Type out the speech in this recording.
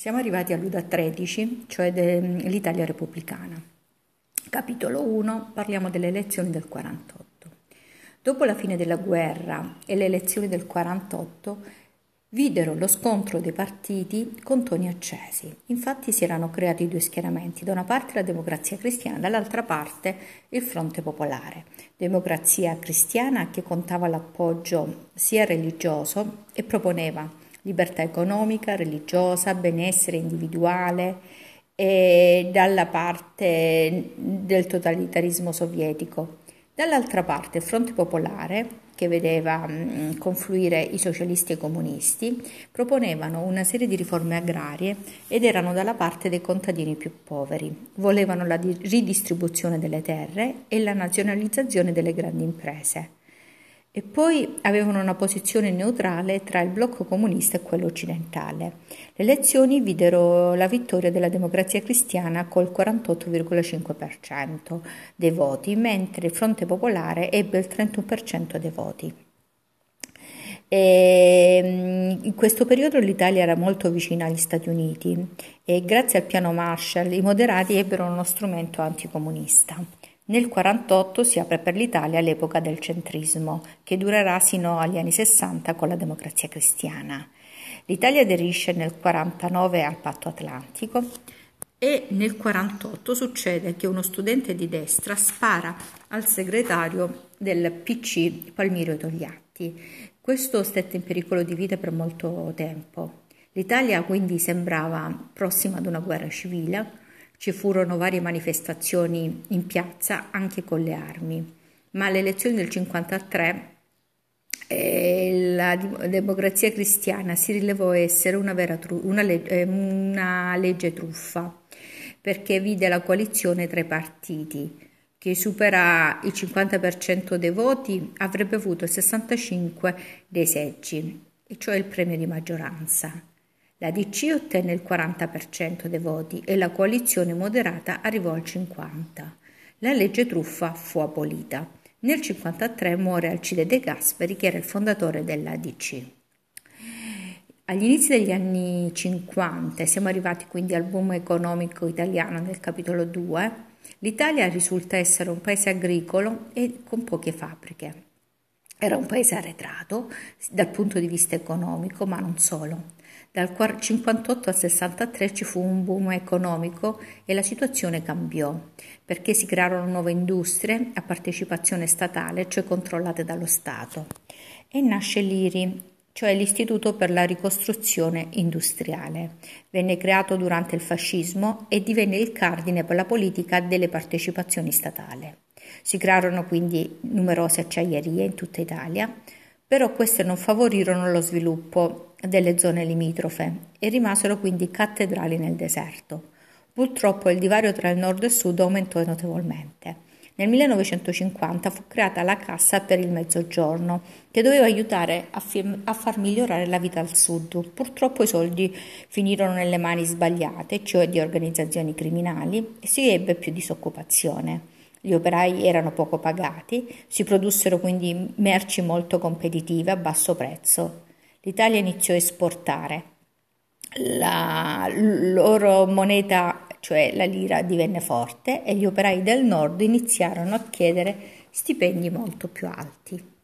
Siamo arrivati all'Uda 13, cioè dell'Italia repubblicana. Capitolo 1, parliamo delle elezioni del 48. Dopo la fine della guerra e le elezioni del 48 videro lo scontro dei partiti con toni accesi. Infatti si erano creati due schieramenti, da una parte la Democrazia Cristiana, dall'altra parte il Fronte Popolare. Democrazia Cristiana che contava l'appoggio sia religioso e proponeva libertà economica, religiosa, benessere individuale, e dalla parte del totalitarismo sovietico. Dall'altra parte il Fronte Popolare, che vedeva confluire i socialisti e i comunisti, proponevano una serie di riforme agrarie ed erano dalla parte dei contadini più poveri. Volevano la ridistribuzione delle terre e la nazionalizzazione delle grandi imprese. E poi avevano una posizione neutrale tra il blocco comunista e quello occidentale. Le elezioni videro la vittoria della Democrazia Cristiana col 48,5% dei voti, mentre il Fronte Popolare ebbe il 31% dei voti. E in questo periodo l'Italia era molto vicina agli Stati Uniti e grazie al piano Marshall i moderati ebbero uno strumento anticomunista. Nel 1948 si apre per l'Italia l'epoca del centrismo, che durerà sino agli anni 60 con la Democrazia Cristiana. L'Italia aderisce nel 1949 al Patto Atlantico e nel 1948 succede che uno studente di destra spara al segretario del PC Palmiro Togliatti. Questo stette in pericolo di vita per molto tempo. L'Italia quindi sembrava prossima ad una guerra civile. Ci furono varie manifestazioni in piazza anche con le armi, ma alle elezioni del 1953 la Democrazia Cristiana si rilevò essere una legge truffa, perché vide la coalizione tra i partiti. Chi supera il 50% dei voti avrebbe avuto il 65% dei seggi, e cioè il premio di maggioranza. La DC ottenne il 40% dei voti e la coalizione moderata arrivò al 50%. La legge truffa fu abolita. Nel 1953 muore Alcide De Gasperi, che era il fondatore della DC. Agli inizi degli anni 50, siamo arrivati quindi al boom economico italiano nel capitolo 2, l'Italia risulta essere un paese agricolo e con poche fabbriche. Era un paese arretrato dal punto di vista economico, ma non solo. Dal 58 al 63 ci fu un boom economico e la situazione cambiò, perché si crearono nuove industrie a partecipazione statale, cioè controllate dallo Stato, e nasce l'IRI, cioè l'Istituto per la ricostruzione industriale. Venne creato durante il fascismo e divenne il cardine per la politica delle partecipazioni statali. Si crearono quindi numerose acciaierie in tutta Italia, però queste non favorirono lo sviluppo delle zone limitrofe e rimasero quindi cattedrali nel deserto. Purtroppo il divario tra il nord e il sud aumentò notevolmente. Nel 1950 fu creata la Cassa per il Mezzogiorno, che doveva aiutare a far migliorare la vita al sud. Purtroppo i soldi finirono nelle mani sbagliate, cioè di organizzazioni criminali, e si ebbe più disoccupazione. Gli operai erano poco pagati, si produssero quindi merci molto competitive a basso prezzo. L'Italia iniziò a esportare, la loro moneta, cioè la lira, divenne forte e gli operai del nord iniziarono a chiedere stipendi molto più alti.